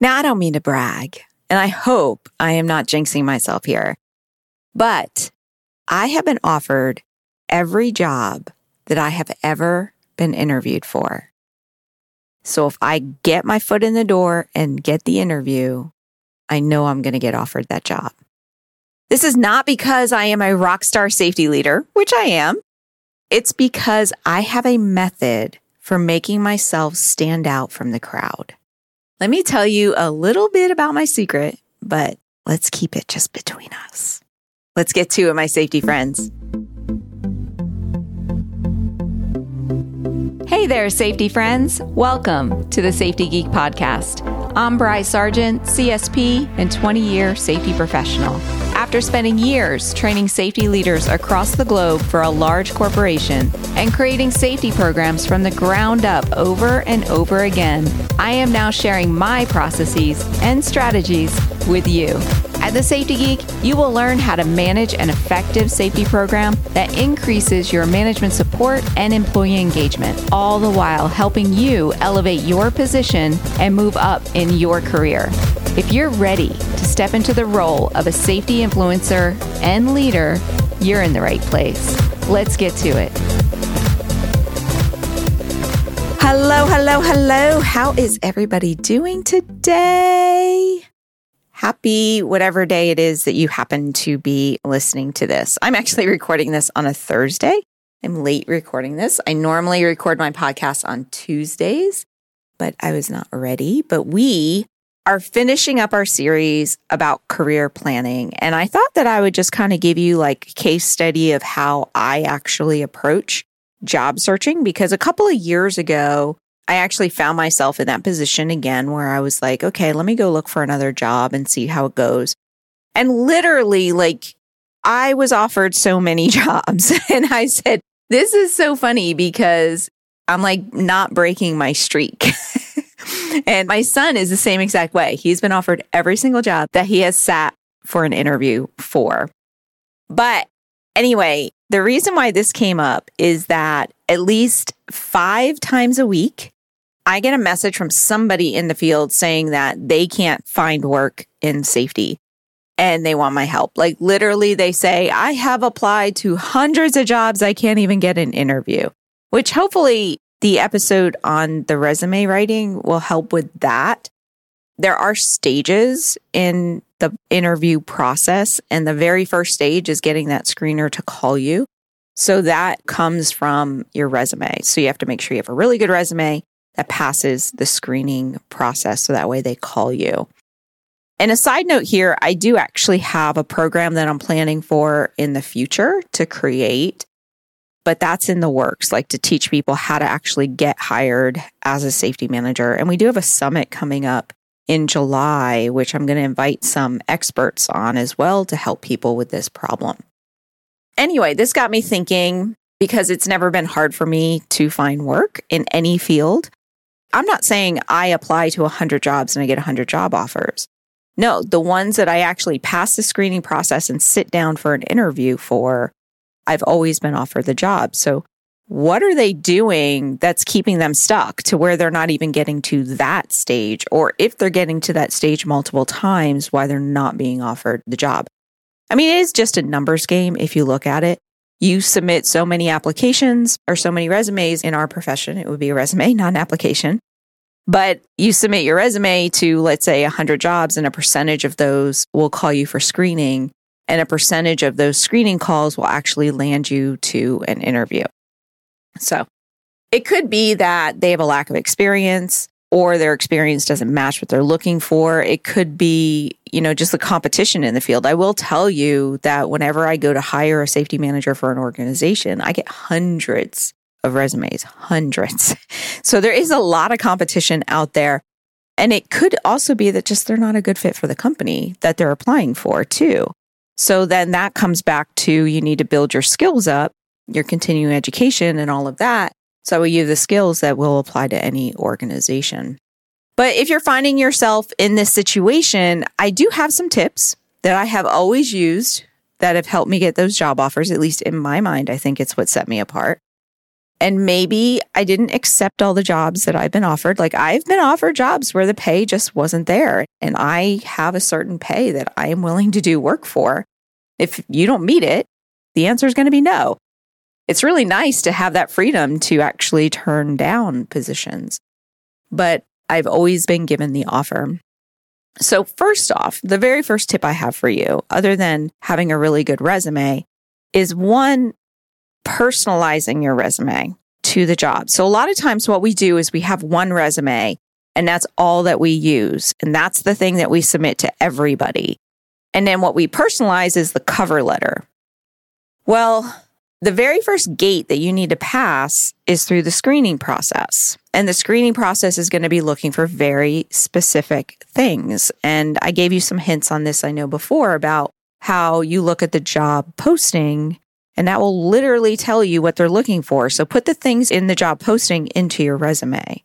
Now, I don't mean to brag, and I hope I am not jinxing myself here, but I have been offered every job that I have ever been interviewed for. So if I get my foot in the door and get the interview, I know I'm going to get offered that job. This is not because I am a rock star safety leader, which I am. It's because I have a method for making myself stand out from the crowd. Let me tell you a little bit about my secret, but let's keep it just between us. Let's get to it, my safety friends. Hey there, safety friends. Welcome to the Safety Geek Podcast. I'm Bryce Sargent, CSP and 20-year safety professional. After spending years training safety leaders across the globe for a large corporation and creating safety programs from the ground up over and over again, I am now sharing my processes and strategies with you. At The Safety Geek, you will learn how to manage an effective safety program that increases your management support and employee engagement, all the while helping you elevate your position and move up in your career. If you're ready to step into the role of a safety influencer and leader, you're in the right place. Let's get to it. Hello, hello, hello. How is everybody doing today? Happy whatever day it is that you happen to be listening to this. I'm actually recording this on a Thursday. I'm late recording this. I normally record my podcast on Tuesdays, but I was not ready. But we are finishing up our series about career planning. And I thought that I would just kind of give you like a case study of how I actually approach job searching, because a couple of years ago, I actually found myself in that position again where I was like, okay, let me go look for another job and see how it goes. And literally, like, I was offered so many jobs. And I said, this is so funny because I'm like not breaking my streak. And my son is the same exact way. He's been offered every single job that he has sat for an interview for. But anyway, the reason why this came up is that at least 5 times a week, I get a message from somebody in the field saying that they can't find work in safety and they want my help. Like literally they say, I have applied to hundreds of jobs. I can't even get an interview, which hopefully the episode on the resume writing will help with that. There are stages in the interview process, and the very first stage is getting that screener to call you. So that comes from your resume. So you have to make sure you have a really good resume that passes the screening process. So that way they call you. And a side note here, I do actually have a program that I'm planning for in the future to create, but that's in the works, like to teach people how to actually get hired as a safety manager. And we do have a summit coming up in July, which I'm going to invite some experts on as well to help people with this problem. Anyway, this got me thinking because it's never been hard for me to find work in any field. I'm not saying I apply to 100 jobs and I get 100 job offers. No, the ones that I actually pass the screening process and sit down for an interview for, I've always been offered the job. So what are they doing that's keeping them stuck to where they're not even getting to that stage? Or if they're getting to that stage multiple times, why they're not being offered the job? I mean, it is just a numbers game if you look at it. You submit so many applications or so many resumes in our profession. It would be a resume, not an application. But you submit your resume to, let's say, 100 jobs, and a percentage of those will call you for screening. And a percentage of those screening calls will actually land you to an interview. So it could be that they have a lack of experience, or their experience doesn't match what they're looking for. It could be, you know, just the competition in the field. I will tell you that whenever I go to hire a safety manager for an organization, I get hundreds of resumes, hundreds. So there is a lot of competition out there. And it could also be that just they're not a good fit for the company that they're applying for too. So then that comes back to you need to build your skills up, your continuing education and all of that. So you have the skills that will apply to any organization. But if you're finding yourself in this situation, I do have some tips that I have always used that have helped me get those job offers, at least in my mind. I think it's what set me apart. And maybe I didn't accept all the jobs that I've been offered. Like I've been offered jobs where the pay just wasn't there. And I have a certain pay that I am willing to do work for. If you don't meet it, the answer is going to be no. It's really nice to have that freedom to actually turn down positions. But I've always been given the offer. So first off, the very first tip I have for you, other than having a really good resume, is one, personalizing your resume to the job. So a lot of times what we do is we have one resume and that's all that we use. And that's the thing that we submit to everybody. And then what we personalize is the cover letter. Well, the very first gate that you need to pass is through the screening process. And the screening process is going to be looking for very specific things. And I gave you some hints on this, I know, before about how you look at the job posting, and that will literally tell you what they're looking for. So put the things in the job posting into your resume.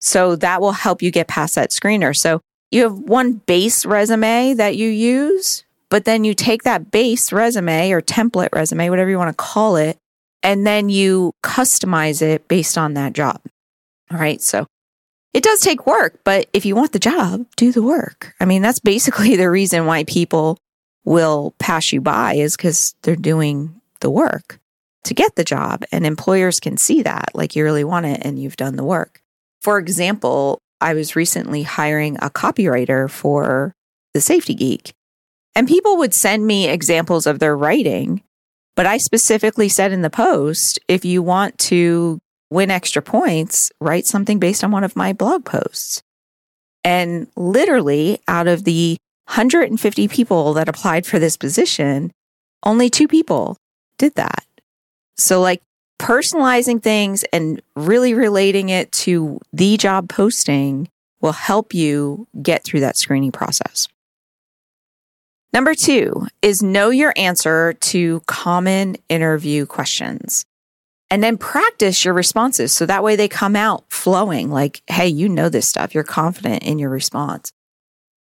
So that will help you get past that screener. So you have one base resume that you use, but then you take that base resume or template resume, whatever you want to call it, and then you customize it based on that job. All right. So it does take work, but if you want the job, do the work. I mean, that's basically the reason why people will pass you by, is because they're doing the work to get the job. And employers can see that, like you really want it and you've done the work. For example, I was recently hiring a copywriter for the Safety Geek. And people would send me examples of their writing, but I specifically said in the post, if you want to win extra points, write something based on one of my blog posts. And literally, out of the 150 people that applied for this position, only 2 people did that. So like personalizing things and really relating it to the job posting will help you get through that screening process. Number 2 is know your answer to common interview questions, and then practice your responses. So that way they come out flowing like, hey, you know this stuff. You're confident in your response.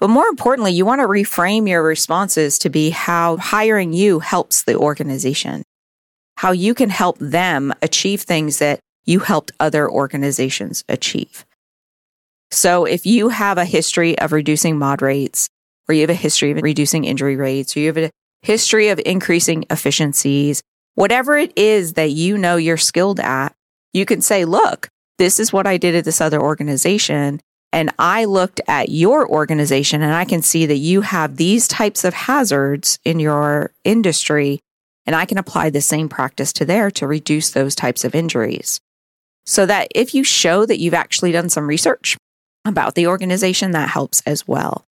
But more importantly, you want to reframe your responses to be how hiring you helps the organization, how you can help them achieve things that you helped other organizations achieve. So if you have a history of reducing mod rates, or you have a history of reducing injury rates, or you have a history of increasing efficiencies, whatever it is that you know you're skilled at, you can say, look, this is what I did at this other organization, and I looked at your organization, and I can see that you have these types of hazards in your industry, and I can apply the same practice to there to reduce those types of injuries. So that if you show that you've actually done some research about the organization, that helps as well.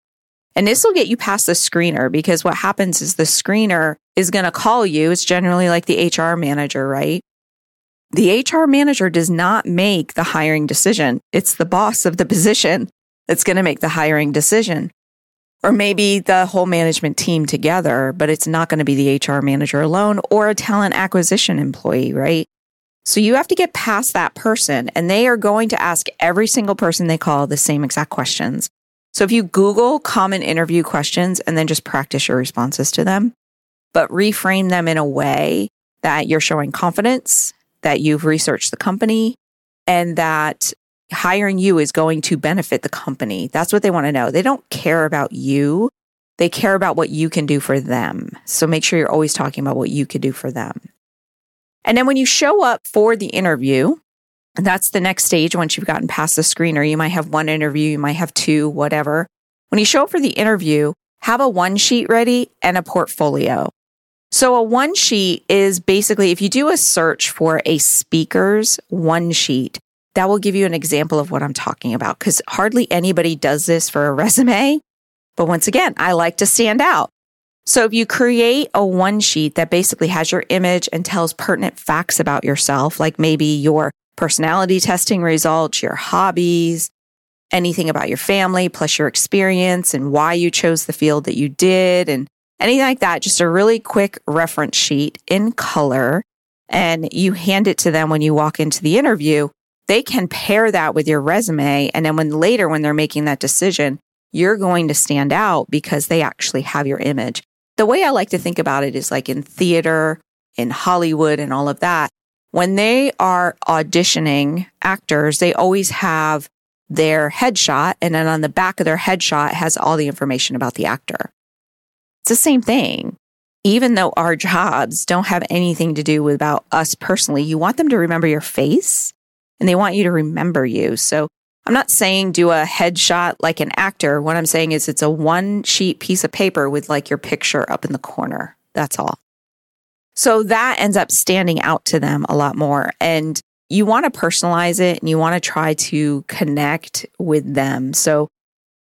And this will get you past the screener, because what happens is the screener is going to call you. It's generally like the HR manager, right? The HR manager does not make the hiring decision. It's the boss of the position that's going to make the hiring decision. Or maybe the whole management team together, but it's not going to be the HR manager alone or a talent acquisition employee, right? So you have to get past that person, and they are going to ask every single person they call the same exact questions. So if you Google common interview questions and then just practice your responses to them, but reframe them in a way that you're showing confidence, that you've researched the company, and that hiring you is going to benefit the company. That's what they want to know. They don't care about you. They care about what you can do for them. So make sure you're always talking about what you could do for them. And then when you show up for the interview, and that's the next stage. Once you've gotten past the screener, you might have one interview, you might have 2, whatever. When you show up for the interview, have a one sheet ready and a portfolio. So a one sheet is basically, if you do a search for a speaker's one sheet, that will give you an example of what I'm talking about, because hardly anybody does this for a resume. But once again, I like to stand out. So if you create a one sheet that basically has your image and tells pertinent facts about yourself, like maybe your personality testing results, your hobbies, anything about your family, plus your experience and why you chose the field that you did, and anything like that. Just a really quick reference sheet in color, and you hand it to them when you walk into the interview. They can pair that with your resume, and then when they're making that decision, you're going to stand out because they actually have your image. The way I like to think about it is like in theater, in Hollywood, and all of that. when they are auditioning actors, they always have their headshot, and then on the back of their headshot has all the information about the actor. It's the same thing. Even though our jobs don't have anything to do with about us personally, you want them to remember your face and they want you to remember you. So I'm not saying do a headshot like an actor. What I'm saying is it's a one-sheet piece of paper with like your picture up in the corner. That's all. So that ends up standing out to them a lot more. And you want to personalize it and you want to try to connect with them. So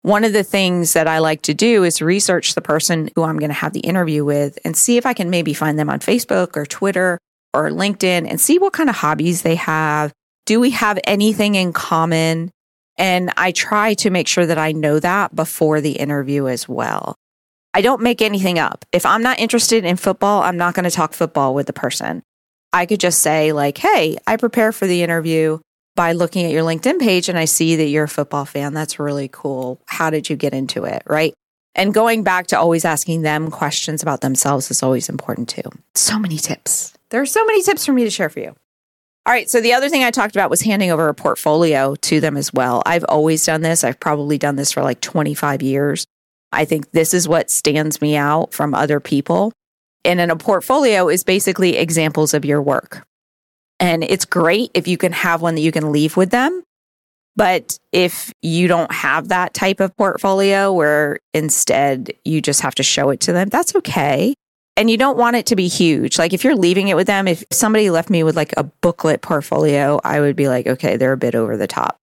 one of the things that I like to do is research the person who I'm going to have the interview with and see if I can maybe find them on Facebook or Twitter or LinkedIn and see what kind of hobbies they have. Do we have anything in common? And I try to make sure that I know that before the interview as well. I don't make anything up. If I'm not interested in football, I'm not going to talk football with the person. I could just say like, hey, I prepare for the interview by looking at your LinkedIn page and I see that you're a football fan. That's really cool. How did you get into it? Right. And going back to always asking them questions about themselves is always important too. So many tips. There are so many tips for me to share for you. All right. So the other thing I talked about was handing over a portfolio to them as well. I've always done this. I've probably done this for like 25 years. I think this is what stands me out from other people. And then a portfolio is basically examples of your work. And it's great if you can have one that you can leave with them. But if you don't have that type of portfolio where instead you just have to show it to them, that's okay. And you don't want it to be huge. Like if you're leaving it with them, if somebody left me with like a booklet portfolio, I would be like, okay, they're a bit over the top.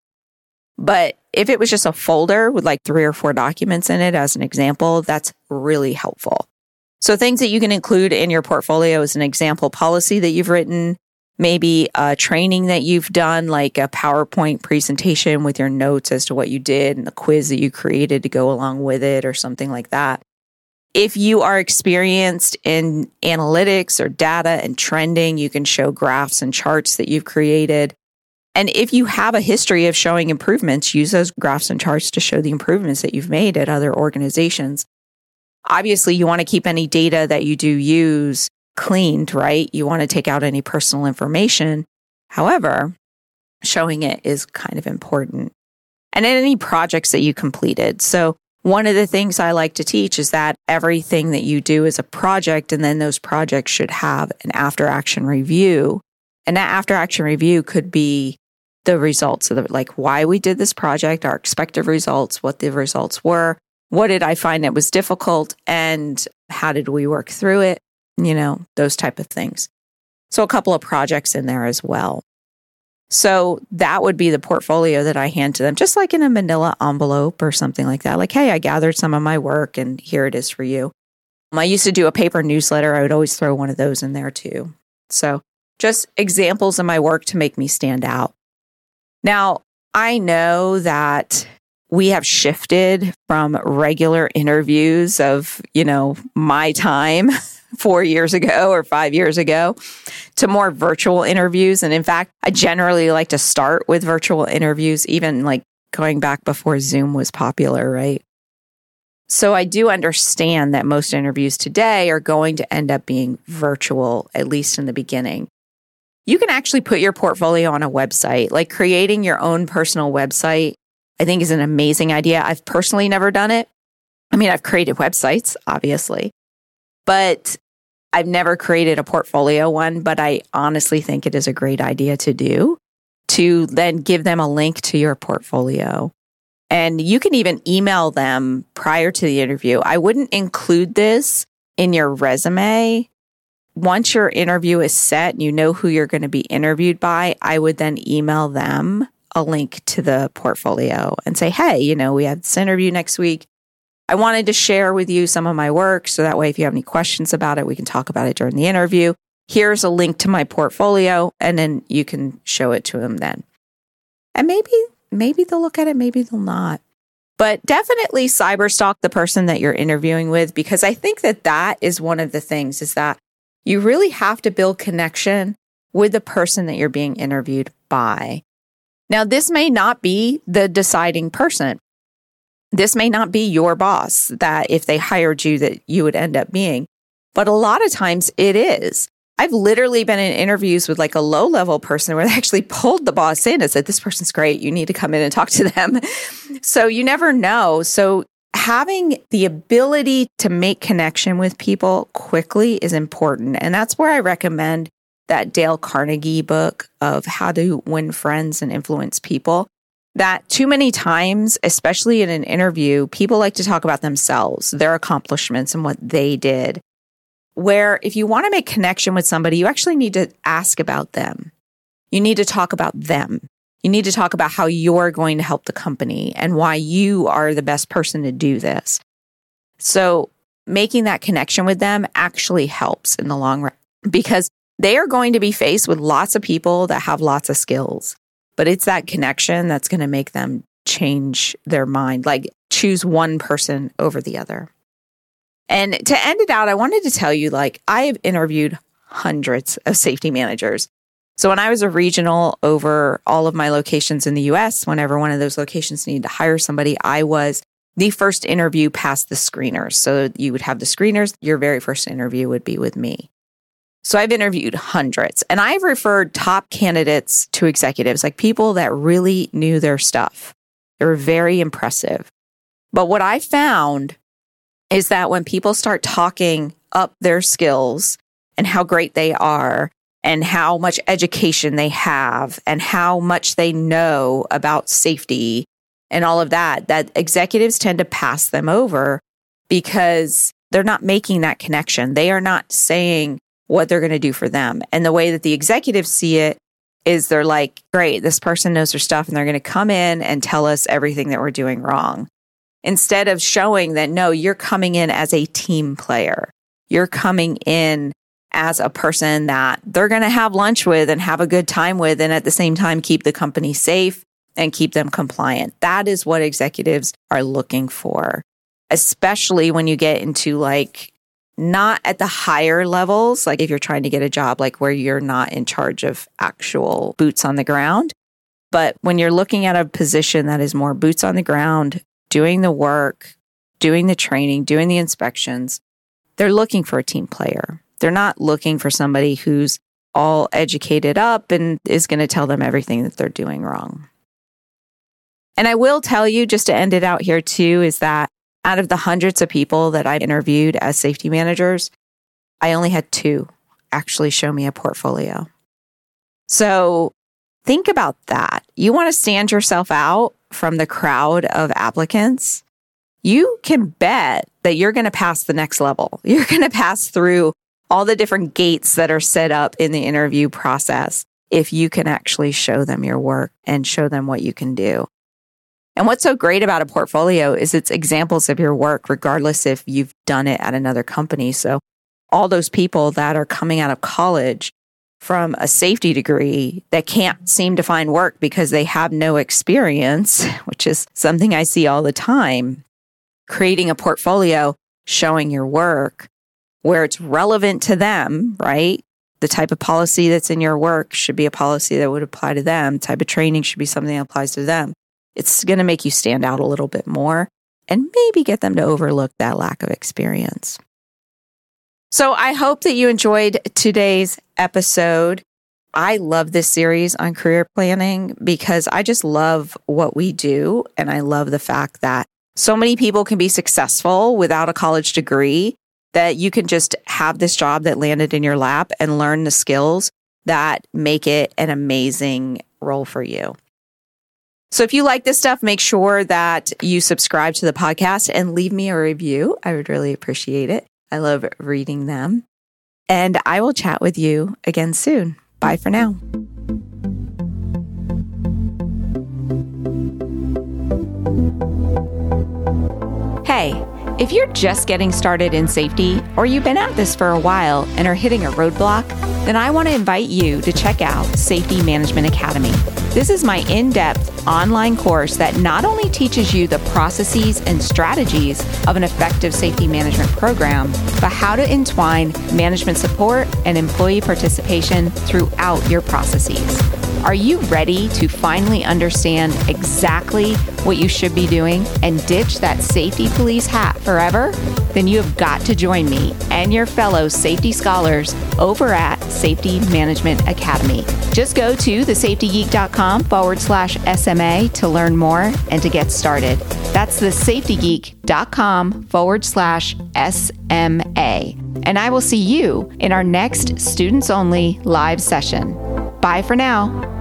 But if it was just a folder with like 3 or 4 documents in it as an example, that's really helpful. So things that you can include in your portfolio is an example policy that you've written, maybe a training that you've done, like a PowerPoint presentation with your notes as to what you did and the quiz that you created to go along with it or something like that. If you are experienced in analytics or data and trending, you can show graphs and charts that you've created. And if you have a history of showing improvements, use those graphs and charts to show the improvements that you've made at other organizations. Obviously, you want to keep any data that you do use cleaned, right? You want to take out any personal information. However, showing it is kind of important. And then any projects that you completed. So one of the things I like to teach is that everything that you do is a project, and then those projects should have an after-action review. And that after-action review could be the results of like why we did this project, our expected results, what the results were, what did I find that was difficult, and how did we work through it? You know, those type of things. So a couple of projects in there as well. So that would be the portfolio that I hand to them, just like in a manila envelope or something like that. Like, hey, I gathered some of my work and here it is for you. I used to do a paper newsletter. I would always throw one of those in there too. So just examples of my work to make me stand out. Now, I know that we have shifted from regular interviews of, you know, my time 4 years ago or 5 years ago to more virtual interviews. And in fact, I generally like to start with virtual interviews, even like going back before Zoom was popular, right? So I do understand that most interviews today are going to end up being virtual, at least in the beginning. You can actually put your portfolio on a website, like creating your own personal website, I think is an amazing idea. I've personally never done it. I mean, I've created websites, obviously, but I've never created a portfolio one, but I honestly think it is a great idea to do, to then give them a link to your portfolio. And you can even email them prior to the interview. I wouldn't include this in your resume. Once your interview is set and you know who you're going to be interviewed by, I would then email them a link to the portfolio and say, hey, you know, we have this interview next week. I wanted to share with you some of my work. So that way, if you have any questions about it, we can talk about it during the interview. Here's a link to my portfolio, and then you can show it to them then. And maybe they'll look at it, maybe they'll not. But definitely cyberstalk the person that you're interviewing with, because I think that that is one of the things is that you really have to build connection with the person that you're being interviewed by. Now, this may not be the deciding person. This may not be your boss that if they hired you that you would end up being, but a lot of times it is. I've literally been in interviews with like a low-level person where they actually pulled the boss in and said, this person's great. You need to come in and talk to them. So you never know. So having the ability to make connection with people quickly is important. And that's where I recommend that Dale Carnegie book of How to Win Friends and Influence People. That too many times, especially in an interview, people like to talk about themselves, their accomplishments and what they did. Where if you want to make connection with somebody, you actually need to ask about them. You need to talk about them. You need to talk about how you're going to help the company and why you are the best person to do this. So making that connection with them actually helps in the long run because they are going to be faced with lots of people that have lots of skills, but it's that connection that's going to make them change their mind, like choose one person over the other. And to end it out, I wanted to tell you, like, I have interviewed hundreds of safety managers. So when I was a regional over all of my locations in the U.S., whenever one of those locations needed to hire somebody, I was the first interview past the screeners. So you would have the screeners. Your very first interview would be with me. So I've interviewed hundreds. And I've referred top candidates to executives, like people that really knew their stuff. They were very impressive. But what I found is that when people start talking up their skills and how great they are and how much education they have and how much they know about safety and all of that, that executives tend to pass them over because they're not making that connection. They are not saying what they're going to do for them. And the way that the executives see it is they're like, great, this person knows their stuff and they're going to come in and tell us everything that we're doing wrong. Instead of showing that, no, you're coming in as a team player. You're coming in as a person that they're going to have lunch with and have a good time with, and at the same time, keep the company safe and keep them compliant. That is what executives are looking for, especially when you get into like, not at the higher levels, like if you're trying to get a job like where you're not in charge of actual boots on the ground. But when you're looking at a position that is more boots on the ground, doing the work, doing the training, doing the inspections, they're looking for a team player. They're not looking for somebody who's all educated up and is going to tell them everything that they're doing wrong. And I will tell you, just to end it out here too, is that out of the hundreds of people that I interviewed as safety managers, I only had two actually show me a portfolio. So think about that. You want to stand yourself out from the crowd of applicants, you can bet that you're going to pass the next level. You're going to pass through all the different gates that are set up in the interview process if you can actually show them your work and show them what you can do. And what's so great about a portfolio is it's examples of your work, regardless if you've done it at another company. So all those people that are coming out of college from a safety degree that can't seem to find work because they have no experience, which is something I see all the time, creating a portfolio, showing your work where it's relevant to them, right? The type of policy that's in your work should be a policy that would apply to them. The type of training should be something that applies to them. It's going to make you stand out a little bit more and maybe get them to overlook that lack of experience. So I hope that you enjoyed today's episode. I love this series on career planning because I just love what we do. And I love the fact that so many people can be successful without a college degree, that you can just have this job that landed in your lap and learn the skills that make it an amazing role for you. So if you like this stuff, make sure that you subscribe to the podcast and leave me a review. I would really appreciate it. I love reading them. And I will chat with you again soon. Bye for now. Hey, if you're just getting started in safety, or you've been at this for a while and are hitting a roadblock, then I want to invite you to check out Safety Management Academy. This is my in-depth online course that not only teaches you the processes and strategies of an effective safety management program, but how to entwine management support and employee participation throughout your processes. Are you ready to finally understand exactly what you should be doing and ditch that safety police hat forever? Then you have got to join me and your fellow safety scholars over at Safety Management Academy. Just go to thesafetygeek.com/SMA to learn more and to get started. That's thesafetygeek.com/SMA. And I will see you in our next students-only live session. Bye for now.